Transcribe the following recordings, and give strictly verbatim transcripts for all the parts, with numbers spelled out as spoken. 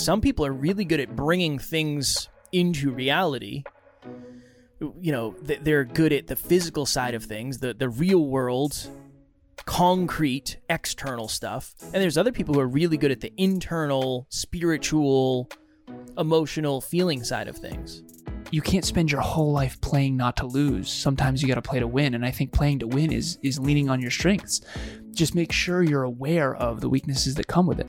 some people are really good at bringing things into reality. You know, they're good at the physical side of things, the, the real world, concrete, external stuff. And there's other people who are really good at the internal, spiritual, emotional, feeling side of things. You can't spend your whole life playing not to lose. Sometimes you got to play to win. And I think playing to win is is leaning on your strengths. Just make sure you're aware of the weaknesses that come with it.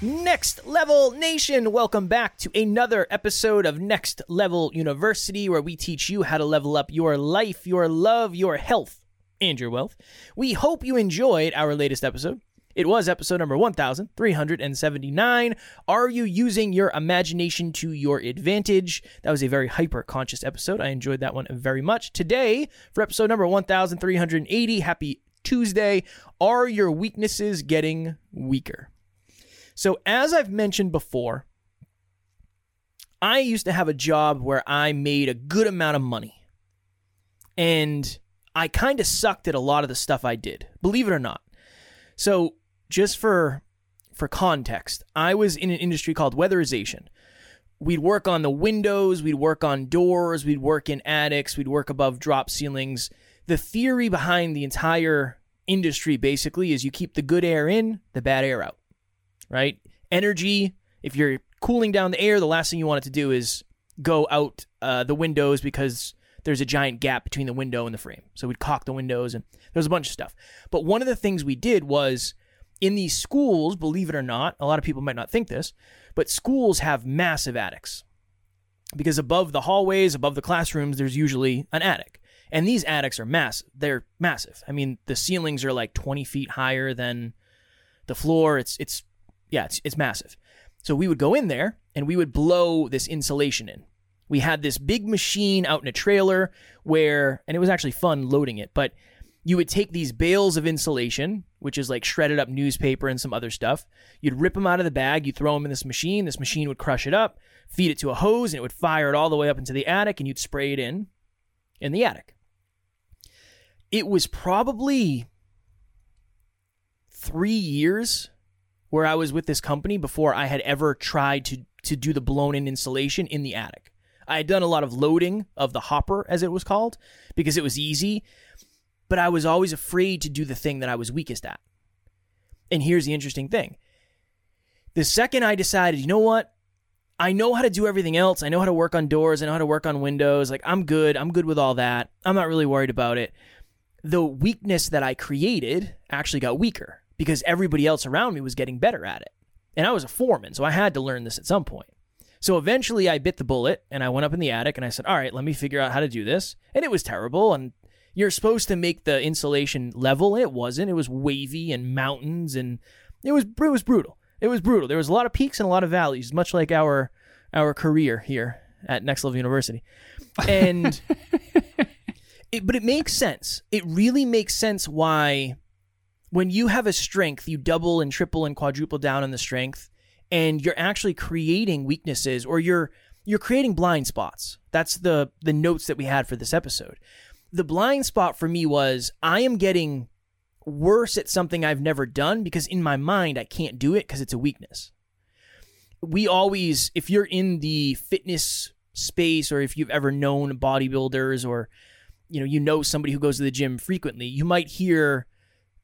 Next Level Nation, welcome back to another episode of Next Level University, where we teach you how to level up your life, your love, your health, and your wealth. We hope you enjoyed our latest episode. It was episode number one thousand three hundred seventy-nine. Are you using your imagination to your advantage? That was a very hyper-conscious episode. I enjoyed that one very much. Today, for episode number one thousand three hundred eighty, happy Tuesday, are your weaknesses getting weaker? So as I've mentioned before, I used to have a job where I made a good amount of money. And I kind of sucked at a lot of the stuff I did, believe it or not. So just for for context, I was in an industry called weatherization. We'd work on the windows, we'd work on doors, we'd work in attics, we'd work above drop ceilings. The theory behind the entire industry basically is you keep the good air in, the bad air out, right? Energy, if you're cooling down the air, the last thing you want it to do is go out uh, the windows because there's a giant gap between the window and the frame. So we'd caulk the windows and there's a bunch of stuff. But one of the things we did was in these schools, believe it or not, a lot of people might not think this, but schools have massive attics because above the hallways, above the classrooms, there's usually an attic. And these attics are massive. They're massive. I mean, the ceilings are like twenty feet higher than the floor. It's, it's, yeah, it's, it's massive. So we would go in there and we would blow this insulation in. We had this big machine out in a trailer where, and it was actually fun loading it, but you would take these bales of insulation, which is like shredded up newspaper and some other stuff. You'd rip them out of the bag. You'd throw them in this machine. This machine would crush it up, feed it to a hose, and it would fire it all the way up into the attic, and you'd spray it in, in the attic. It was probably three years where I was with this company before I had ever tried to, to do the blown-in insulation in the attic. I had done a lot of loading of the hopper, as it was called, because it was easy, but I was always afraid to do the thing that I was weakest at. And here's the interesting thing. The second I decided, you know what? I know how to do everything else. I know how to work on doors. I know how to work on windows. Like, I'm good. I'm good with all that. I'm not really worried about it. The weakness that I created actually got weaker because everybody else around me was getting better at it. And I was a foreman, so I had to learn this at some point. So eventually I bit the bullet and I went up in the attic and I said, all right, let me figure out how to do this. And it was terrible. And you're supposed to make the insulation level. It wasn't. It was wavy and mountains and it was it was brutal. It was brutal. There was a lot of peaks and a lot of valleys, much like our our career here at Next Level University. And it, but it makes sense. It really makes sense why when you have a strength, you double and triple and quadruple down on the strength. And you're actually creating weaknesses or you're you're creating blind spots. That's the the notes that we had for this episode. The blind spot for me was I am getting worse at something I've never done because in my mind I can't do it because it's a weakness. We always, if you're in the fitness space or if you've ever known bodybuilders or you know, you know somebody who goes to the gym frequently, you might hear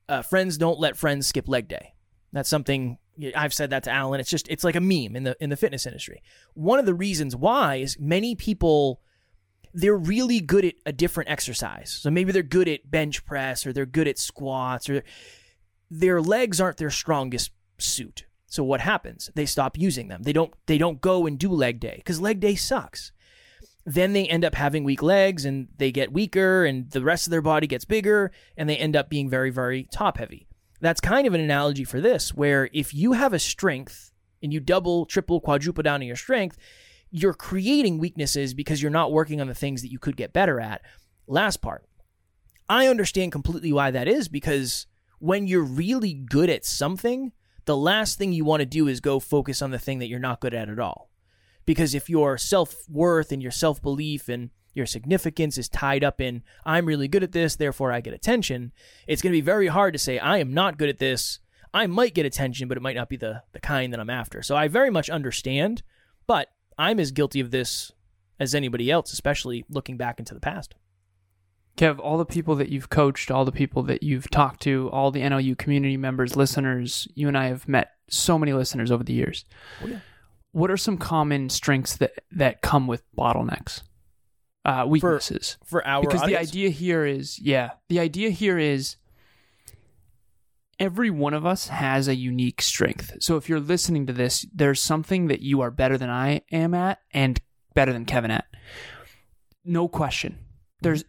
uh, friends don't let friends skip leg day. That's something I've said that to Alan. It's just, it's like a meme in the in the fitness industry. One of the reasons why is many people, they're really good at a different exercise. So maybe they're good at bench press or they're good at squats or their legs aren't their strongest suit. So what happens? They stop using them. They don't they don't go and do leg day because leg day sucks. Then they end up having weak legs and they get weaker and the rest of their body gets bigger and they end up being very, very top heavy. That's kind of an analogy for this, where if you have a strength and you double, triple, quadruple down on your strength, you're creating weaknesses because you're not working on the things that you could get better at. Last part. I understand completely why that is, because when you're really good at something, the last thing you want to do is go focus on the thing that you're not good at at all. Because if your self-worth and your self-belief and your significance is tied up in, I'm really good at this, therefore I get attention, it's going to be very hard to say, I am not good at this. I might get attention, but it might not be the, the kind that I'm after. So I very much understand, but I'm as guilty of this as anybody else, especially looking back into the past. Kev, all the people that you've coached, all the people that you've talked to, all the N L U community members, listeners, you and I have met so many listeners over the years. Oh, yeah. What are some common strengths that, that come with bottlenecks, uh, weaknesses? For, for our because audience? Because the idea here is, yeah, the idea here is every one of us has a unique strength. So if you're listening to this, there's something that you are better than I am at and better than Kevin at. No question. There's...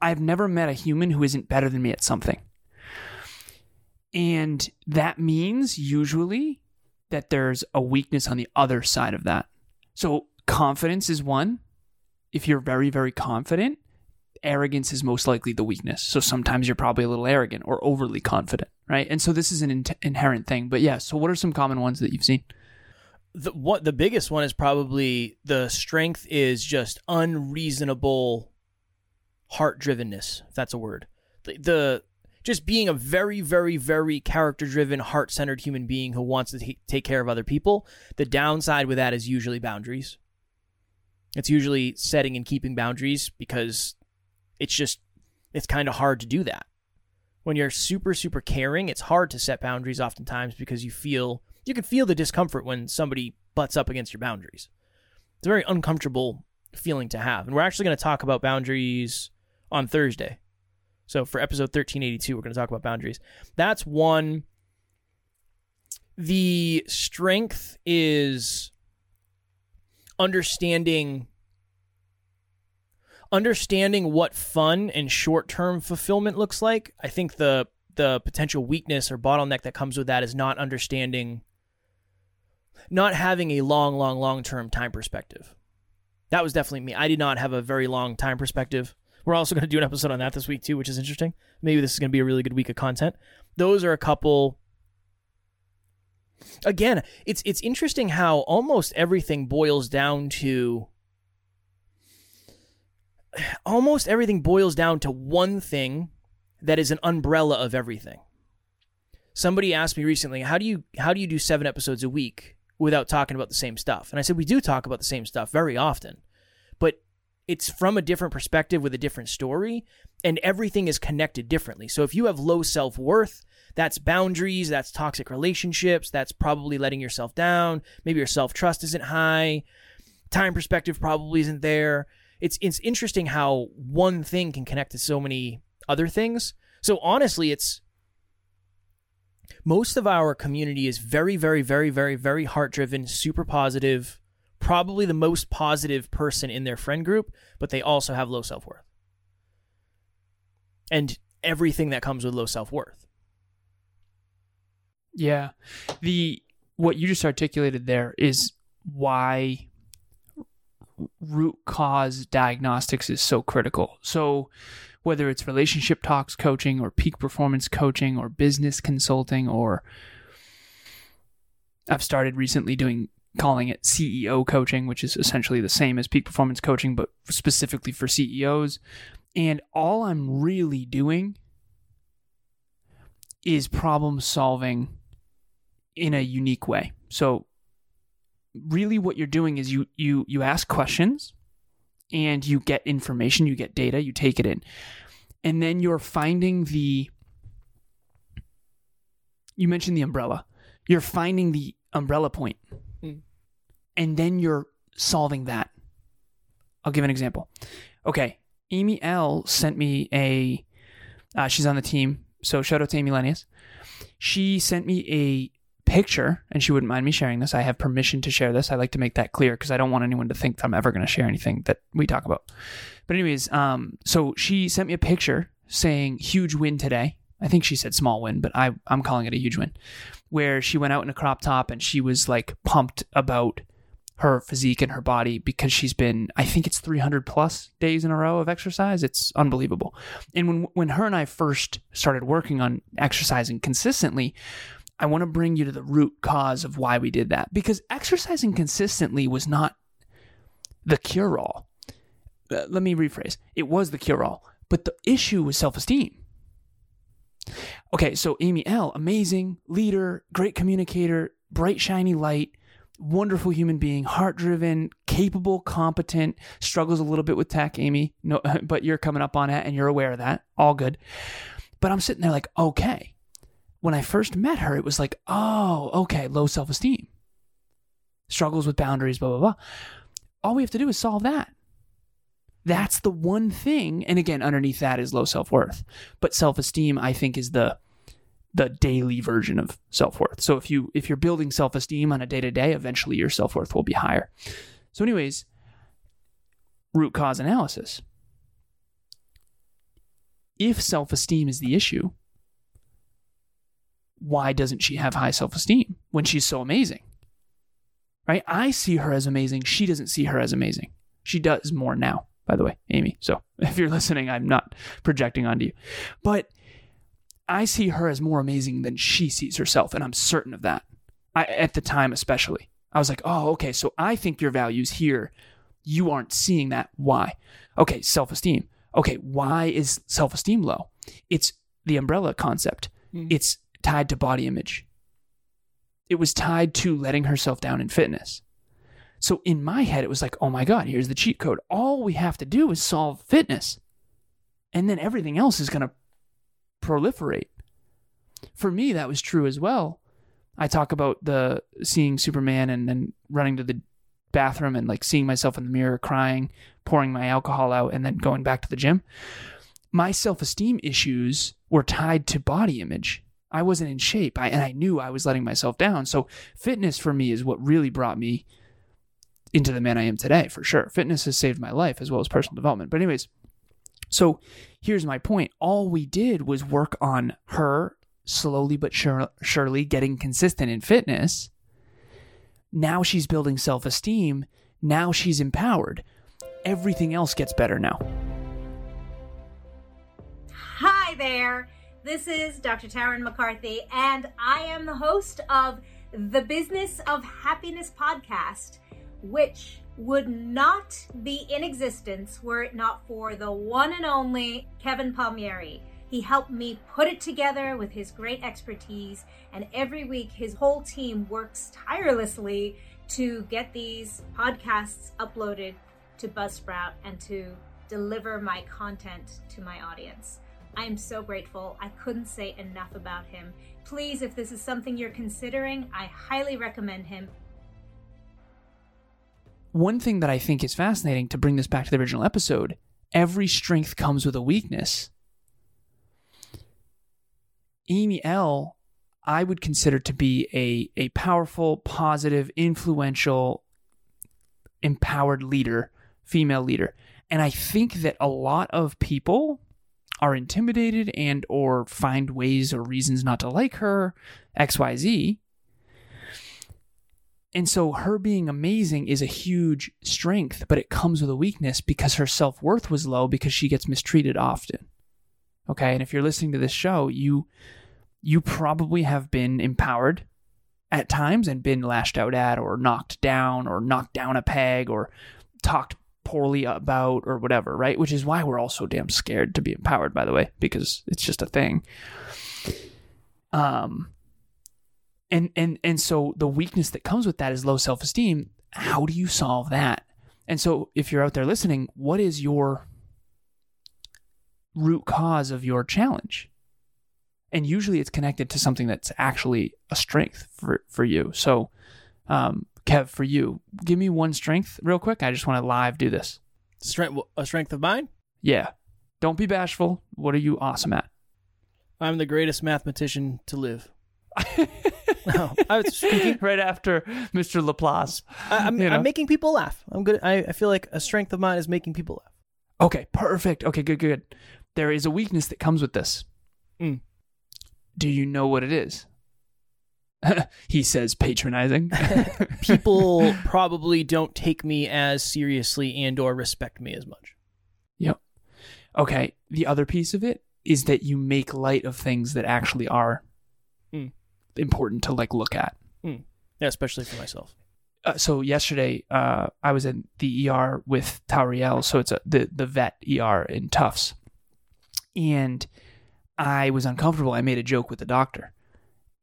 I've never met a human who isn't better than me at something. And that means usually that there's a weakness on the other side of that. So confidence is one. If you're very, very confident, arrogance is most likely the weakness. So sometimes you're probably a little arrogant or overly confident, right? And so this is an in- inherent thing. But yeah, so what are some common ones that you've seen? The, what, the biggest one is probably the strength is just unreasonable heart-drivenness, if that's a word. The, the just being a very, very, very character-driven, heart-centered human being who wants to t- take care of other people. The downside with that is usually boundaries. It's usually setting and keeping boundaries because it's just, it's kind of hard to do that. When you're super, super caring, it's hard to set boundaries oftentimes because you feel, you can feel the discomfort when somebody butts up against your boundaries. It's a very uncomfortable feeling to have. And we're actually going to talk about boundaries on Thursday. So for episode thirteen eighty-two, we're going to talk about boundaries. That's one. The strength is understanding understanding what fun and short-term fulfillment looks like. I think the the potential weakness or bottleneck that comes with that is not understanding, not having a long, long, long-term time perspective. That was definitely me. I did not have a very long time perspective. We're also going to do an episode on that this week too, which is interesting. Maybe this is going to be a really good week of content. Those are a couple. Again, it's it's interesting how almost everything boils down to almost everything boils down to one thing that is an umbrella of everything. Somebody asked me recently, "How do you how do you do seven episodes a week without talking about the same stuff?" And I said, we do talk about the same stuff very often, but it's from a different perspective with a different story, and everything is connected differently. So if you have low self-worth, that's boundaries, that's toxic relationships, that's probably letting yourself down, maybe your self-trust isn't high, time perspective probably isn't there. It's it's interesting how one thing can connect to so many other things. So honestly, it's most of our community is very, very, very, very, very heart-driven, super positive, probably the most positive person in their friend group, but they also have low self-worth. And everything that comes with low self-worth. Yeah. The what you just articulated there is why root cause diagnostics is so critical. So whether it's relationship talks coaching or peak performance coaching or business consulting, or I've started recently doing, calling it C E O coaching, which is essentially the same as peak performance coaching, but specifically for C E Os. And all I'm really doing is problem solving in a unique way. So really what you're doing is you, you, you ask questions, and you get information, you get data, you take it in. And then you're finding the, you mentioned the umbrella. You're finding the umbrella point. Mm. And then you're solving that. I'll give an example. Okay, Amy L. sent me a, uh, she's on the team, so shout out to Amy Lenius. She sent me a picture, and she wouldn't mind me sharing this. I have permission to share this. I like to make that clear because I don't want anyone to think that I'm ever going to share anything that we talk about. But anyways, um, so she sent me a picture saying huge win today, I think she said small win, but I, I'm calling it a huge win, where she went out in a crop top and she was like pumped about her physique and her body because she's been, I think it's three hundred plus days in a row of exercise. It's unbelievable. And when when her and I first started working on exercising consistently, I want to bring you to the root cause of why we did that, because exercising consistently was not the cure-all. Uh, let me rephrase. It was the cure-all, but the issue was self-esteem. Okay, so Amy L., amazing leader, great communicator, bright, shiny light, wonderful human being, heart-driven, capable, competent, struggles a little bit with tech, Amy, no, but you're coming up on it and you're aware of that. All good. But I'm sitting there like, okay. When I first met her, it was like, oh, okay, low self-esteem, struggles with boundaries, blah, blah, blah. All we have to do is solve that. That's the one thing. And again, underneath that is low self-worth. But self-esteem, I think, is the the daily version of self-worth. So if you if you're building self-esteem on a day-to-day, eventually your self-worth will be higher. So anyways, root cause analysis. If self-esteem is the issue, why doesn't she have high self-esteem when she's so amazing? Right? I see her as amazing. She doesn't see her as amazing. She does more now, by the way, Amy. So if you're listening, I'm not projecting onto you. But I see her as more amazing than she sees herself, and I'm certain of that. I, at the time especially. I was like, oh, okay, so I think your value's here. You aren't seeing that. Why? Okay, self-esteem. Okay, why is self-esteem low? It's the umbrella concept. Mm-hmm. It's tied to body image. It was tied to letting herself down in fitness. So in my head, it was like, oh my God, here's the cheat code. All we have to do is solve fitness. And then everything else is going to proliferate. For me, that was true as well. I talk about the seeing Superman and then running to the bathroom and like seeing myself in the mirror, crying, pouring my alcohol out, and then going back to the gym. My self-esteem issues were tied to body image. I wasn't in shape, I, and I knew I was letting myself down. So fitness for me is what really brought me into the man I am today, for sure. Fitness has saved my life as well as personal development. But anyways, so here's my point. All we did was work on her slowly but sure, surely getting consistent in fitness. Now she's building self-esteem. Now she's empowered. Everything else gets better now. Hi there. This is Doctor Taryn McCarthy, and I am the host of the Business of Happiness podcast, which would not be in existence were it not for the one and only Kevin Palmieri. He helped me put it together with his great expertise, and every week his whole team works tirelessly to get these podcasts uploaded to Buzzsprout and to deliver my content to my audience. I am so grateful. I couldn't say enough about him. Please, if this is something you're considering, I highly recommend him. One thing that I think is fascinating, to bring this back to the original episode, every strength comes with a weakness. Amy L., I would consider to be a, a powerful, positive, influential, empowered leader, female leader. And I think that a lot of people are intimidated and or find ways or reasons not to like her, X Y Z. And so her being amazing is a huge strength, but it comes with a weakness because her self-worth was low because she gets mistreated often. Okay, and if you're listening to this show, you you probably have been empowered at times and been lashed out at or knocked down or knocked down a peg or talked poorly about or whatever, right? Which is why we're all so damn scared to be empowered, by the way, because it's just a thing. Um. And and and so the weakness that comes with that is low self-esteem. How do you solve that? And so if you're out there listening, what is your root cause of your challenge? And usually it's connected to something that's actually a strength for, for you. So um, Kev, for you, give me one strength real quick. I just want to live do this. Strength, a strength of mine? Yeah. Don't be bashful. What are you awesome at? I'm the greatest mathematician to live. No, I was speaking right after Mister Laplace. I, I'm, you know. I'm making people laugh. I'm good. I, I feel like a strength of mine is making people laugh. Okay, perfect. Okay, good, good. There is a weakness that comes with this. Mm. do you know what it is? He says, patronizing. People probably don't take me as seriously and or respect me as much. Yep. Okay. The other piece of it is that you make light of things that actually are mm. important to like look at. Mm. Yeah, especially for myself. Uh, so yesterday, uh, I was in the E R with Tariel. So it's a, the, the vet E R in Tufts. And I was uncomfortable. I made a joke with the doctor.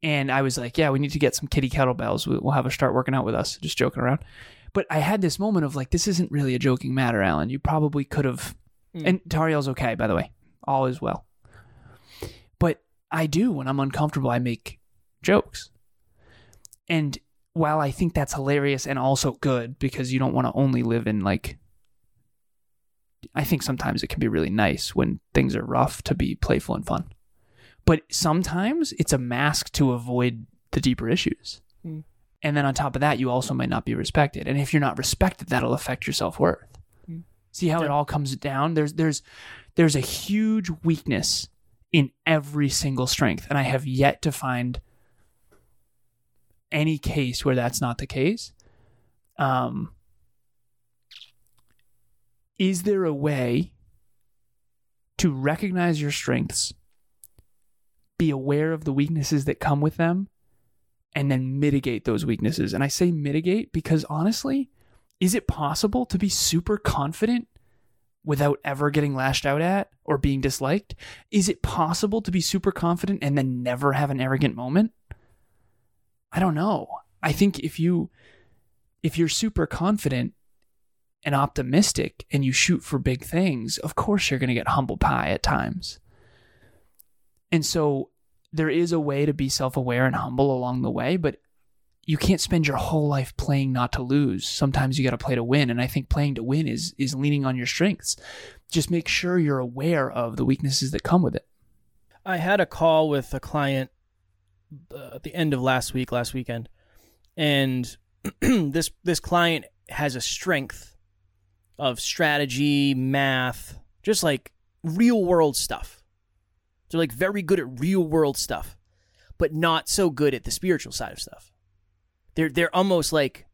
And I was like, yeah, we need to get some kitty kettlebells. We'll have her start working out with us. Just joking around. But I had this moment of like, this isn't really a joking matter, Alan. You probably could have. Mm. And Tariel's okay, by the way. All is well. But I do, when I'm uncomfortable, I make jokes. And while I think that's hilarious and also good, because you don't want to only live in like, I think sometimes it can be really nice when things are rough to be playful and fun. But sometimes it's a mask to avoid the deeper issues. Mm. And then on top of that, you also might not be respected. And if you're not respected, that'll affect your self-worth. Mm. See how yeah. it all comes down? There's there's there's a huge weakness in every single strength. And I have yet to find any case where that's not the case. Um, is there a way to recognize your strengths, be aware of the weaknesses that come with them, and then mitigate those weaknesses? And I say mitigate because honestly, is it possible to be super confident without ever getting lashed out at or being disliked? Is it possible to be super confident and then never have an arrogant moment? I don't know. I think if you, if you're super confident and optimistic and you shoot for big things, of course you're going to get humble pie at times. And so there is a way to be self-aware and humble along the way, but you can't spend your whole life playing not to lose. Sometimes you got to play to win. And I think playing to win is, is leaning on your strengths. Just make sure you're aware of the weaknesses that come with it. I had a call with a client uh, at the end of last week, last weekend. And this, this client has a strength of strategy, math, just like real world stuff. They're like very good at real world stuff, but not so good at the spiritual side of stuff. They're they're almost like,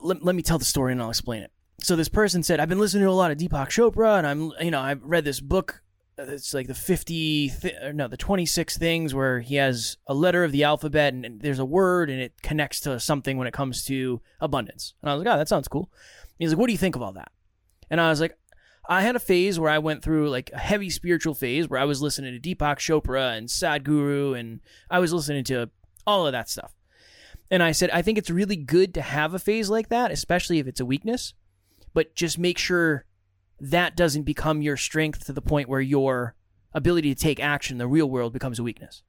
let, let me tell the story and I'll explain it. So this person said, I've been listening to a lot of Deepak Chopra, and I'm you know I read this book. It's like the fifty th- no the twenty-six things where he has a letter of the alphabet and, and there's a word and it connects to something when it comes to abundance. And I was like, oh, that sounds cool. And he's like, what do you think of all that? And I was like, I had a phase where I went through like a heavy spiritual phase where I was listening to Deepak Chopra and Sadhguru, and I was listening to all of that stuff. And I said, I think it's really good to have a phase like that, especially if it's a weakness, but just make sure that doesn't become your strength to the point where your ability to take action in the real world becomes a weakness.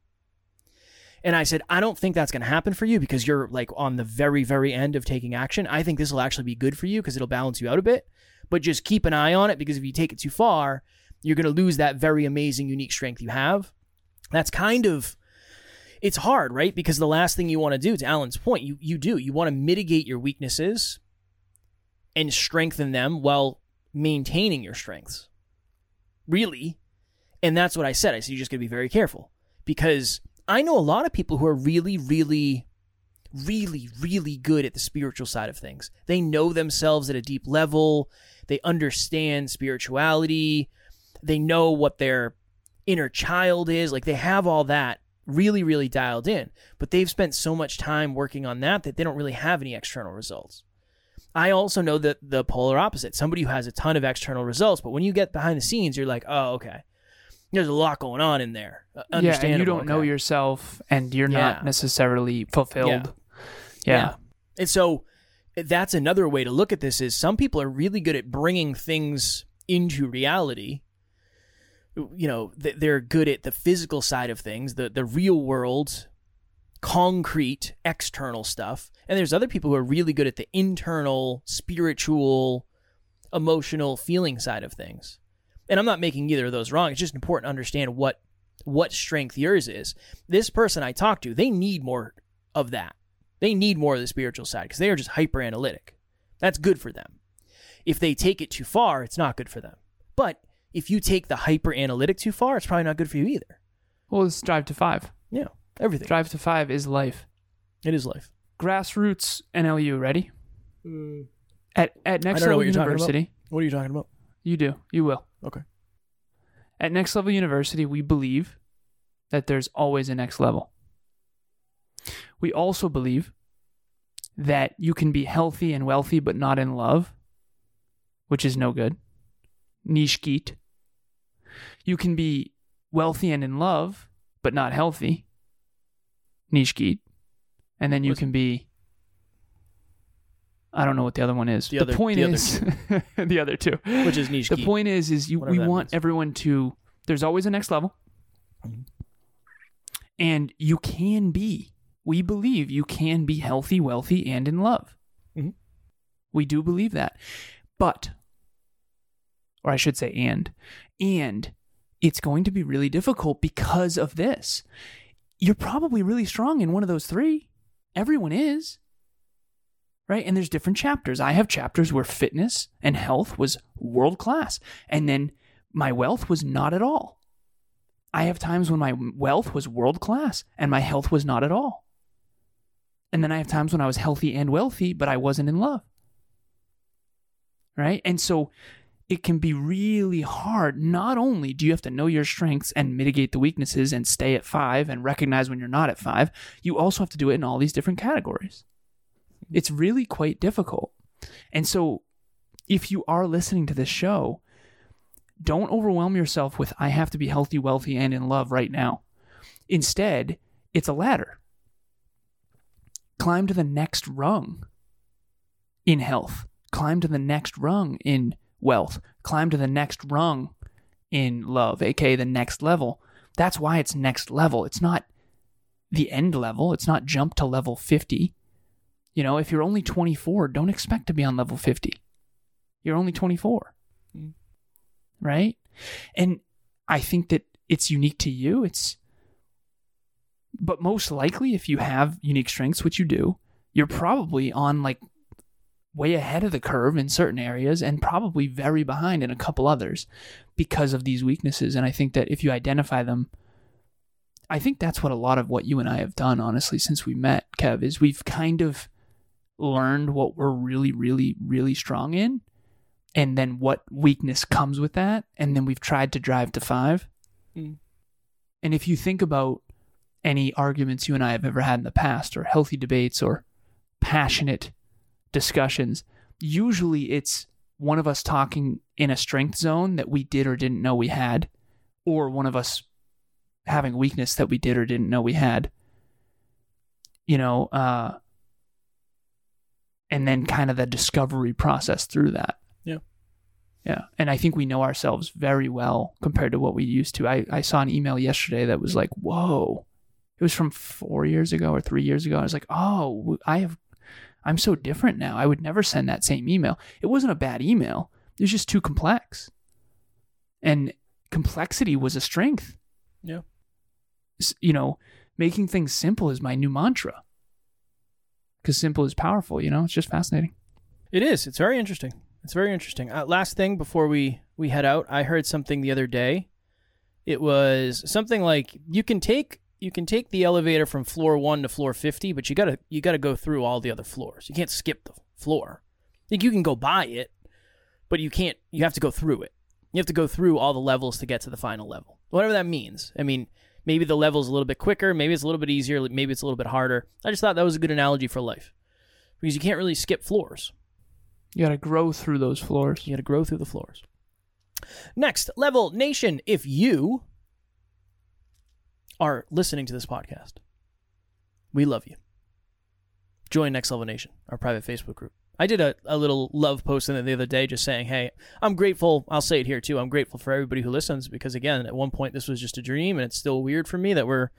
And I said, I don't think that's going to happen for you because you're like on the very, very end of taking action. I think this will actually be good for you because it'll balance you out a bit. But just keep an eye on it, because if you take it too far, you're going to lose that very amazing, unique strength you have. That's kind of, it's hard, right? Because the last thing you want to do, to Alan's point, you you do. You want to mitigate your weaknesses and strengthen them while maintaining your strengths, really. And that's what I said. I said, you're just going to be very careful, because I know a lot of people who are really, really really, really good at the spiritual side of things. They know themselves at a deep level. They understand spirituality. They know what their inner child is. Like, they have all that really, really dialed in, but they've spent so much time working on that that they don't really have any external results. I also know that the polar opposite, somebody who has a ton of external results, but when you get behind the scenes, you're like, oh, okay, there's a lot going on in there. Yeah, and you don't okay. know yourself, and you're yeah. not necessarily fulfilled. Yeah. Yeah. yeah. And so that's another way to look at this, is some people are really good at bringing things into reality. You know, they're good at the physical side of things, the, the real world, concrete, external stuff. And there's other people who are really good at the internal, spiritual, emotional, feeling side of things. And I'm not making either of those wrong. It's just important to understand what what strength yours is. This person I talked to, they need more of that. They need more of the spiritual side because they are just hyper analytic. That's good for them. If they take it too far, it's not good for them. But if you take the hyper analytic too far, it's probably not good for you either. Well, it's Drive to Five. Yeah, everything. Drive to Five is life. It is life. Grassroots N L U, ready? Mm. At at Next Level University. What are you talking about? You do. You will. Okay. At Next Level University, we believe that there's always a next level. We also believe that you can be healthy and wealthy, but not in love, which is no good. Nishkit. You can be wealthy and in love, but not healthy. Nishkit. And then you Listen. can be, I don't know what the other one is. The, the other, point the is, other the other two. Which is niche. The key. point is, is you, we want means. everyone to, there's always a next level. Mm-hmm. And you can be, we believe you can be healthy, wealthy, and in love. Mm-hmm. We do believe that. But, or I should say and, and it's going to be really difficult because of this. You're probably really strong in one of those three. Everyone is, right? And there's different chapters. I have chapters where fitness and health was world class, and then my wealth was not at all. I have times when my wealth was world class and my health was not at all. And then I have times when I was healthy and wealthy, but I wasn't in love, right? And so it can be really hard. Not only do you have to know your strengths and mitigate the weaknesses and stay at five and recognize when you're not at five, you also have to do it in all these different categories. It's really quite difficult. And so if you are listening to this show, don't overwhelm yourself with, I have to be healthy, wealthy, and in love right now. Instead, it's a ladder. Climb to the next rung in health. Climb to the next rung in wealth, climb to the next rung in love, aka the next level. That's why it's next level. It's not the end level. It's not jump to level fifty. You know, if you're only twenty-four, don't expect to be on level fifty. You're only twenty-four, mm. right? And I think that it's unique to you. It's, but most likely if you have unique strengths, which you do, you're probably on like way ahead of the curve in certain areas and probably very behind in a couple others because of these weaknesses. And I think that if you identify them, I think that's what a lot of what you and I have done, honestly, since we met, Kev, is we've kind of learned what we're really, really, really strong in and then what weakness comes with that. And then we've tried to drive to five. Mm. And if you think about any arguments you and I have ever had in the past or healthy debates or passionate discussions, usually it's one of us talking in a strength zone that we did or didn't know we had, or one of us having weakness that we did or didn't know we had, you know, uh, and then kind of the discovery process through that. Yeah. Yeah. And I think we know ourselves very well compared to what we used to. I, I saw an email yesterday that was like, whoa, it was from four years ago or three years ago. I was like, oh, I have I'm so different now. I would never send that same email. It wasn't a bad email. It was just too complex. And complexity was a strength. Yeah. You know, making things simple is my new mantra. Because simple is powerful, you know? It's just fascinating. It is. It's very interesting. It's very interesting. Uh, last thing before we, we head out, I heard something the other day. It was something like, you can take... You can take the elevator from floor one to floor fifty, but you gotta you gotta go through all the other floors. You can't skip the floor. Like you can go by it, but you can't. You have to go through it. You have to go through all the levels to get to the final level. Whatever that means. I mean, maybe the level's a little bit quicker. Maybe it's a little bit easier. Maybe it's a little bit harder. I just thought that was a good analogy for life, because you can't really skip floors. You gotta grow through those floors. You gotta grow through the floors. Next Level Nation, if you are listening to this podcast, we love you. Join Next Level Nation, our private Facebook group. I did a, a little love post in it the other day just saying, hey, I'm grateful. I'll say it here too. I'm grateful for everybody who listens, because again, at one point this was just a dream, and it's still weird for me that we're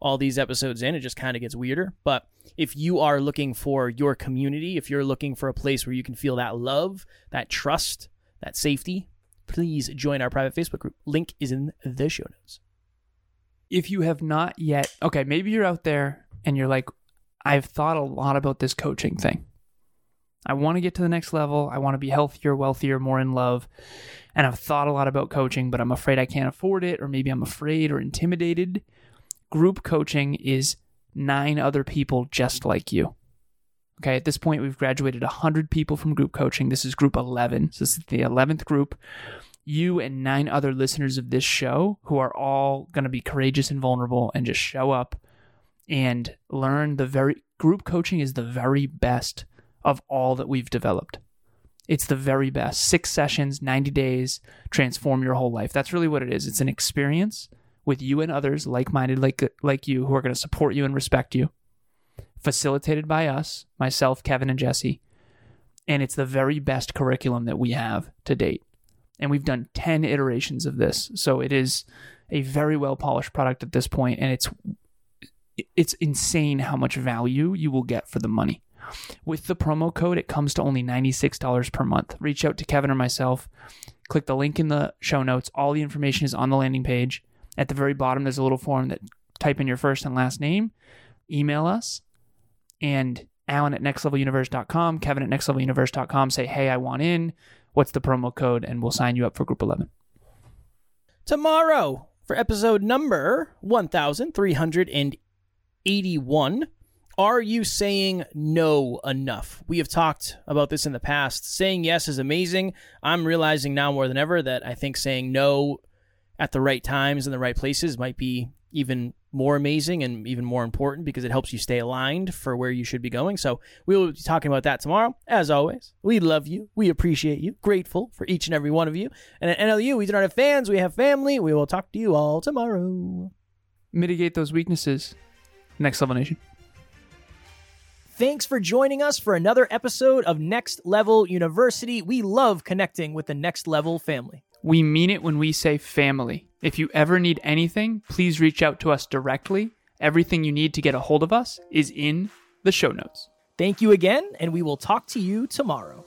all these episodes in. It just kind of gets weirder. But if you are looking for your community, if you're looking for a place where you can feel that love, that trust, that safety, please join our private Facebook group. Link is in the show notes. If you have not yet, okay, maybe you're out there and you're like, I've thought a lot about this coaching thing. I want to get to the next level. I want to be healthier, wealthier, more in love. And I've thought a lot about coaching, but I'm afraid I can't afford it, or maybe I'm afraid or intimidated Group coaching is nine other people just like you. Okay, at this point, we've graduated one hundred people from group coaching. This is group eleven. So this is the eleventh group. You and nine other listeners of this show who are all going to be courageous and vulnerable and just show up and learn the very... Group coaching is the very best of all that we've developed. It's the very best. Six sessions, ninety days, transform your whole life. That's really what it is. It's an experience with you and others like-minded like like you who are going to support you and respect you, facilitated by us, myself, Kevin, and Jesse. And it's the very best curriculum that we have to date. And we've done ten iterations of this. So it is a very well-polished product at this point, and it's it's insane how much value you will get for the money. With the promo code, it comes to only ninety-six dollars per month. Reach out to Kevin or myself. Click the link in the show notes. All the information is on the landing page. At the very bottom, there's a little form that type in your first and last name. Email us. And Alan at next level universe dot com, Kevin at next level universe dot com, say, hey, I want in. What's the promo code? And we'll sign you up for Group eleven. Tomorrow for episode number one thousand three hundred eighty-one, are you saying no enough? We have talked about this in the past. Saying yes is amazing. I'm realizing now more than ever that I think saying no at the right times and the right places might be even more amazing and even more important because it helps you stay aligned for where you should be going. So we will be talking about that tomorrow. As always, we love you. We appreciate you. Grateful for each and every one of you. And at N L U, we do not have fans. We have family. We will talk to you all tomorrow. Mitigate those weaknesses. Next Level Nation. Thanks for joining us for another episode of Next Level University. We love connecting with the Next Level family. We mean it when we say family. If you ever need anything, please reach out to us directly. Everything you need to get a hold of us is in the show notes. Thank you again, and we will talk to you tomorrow.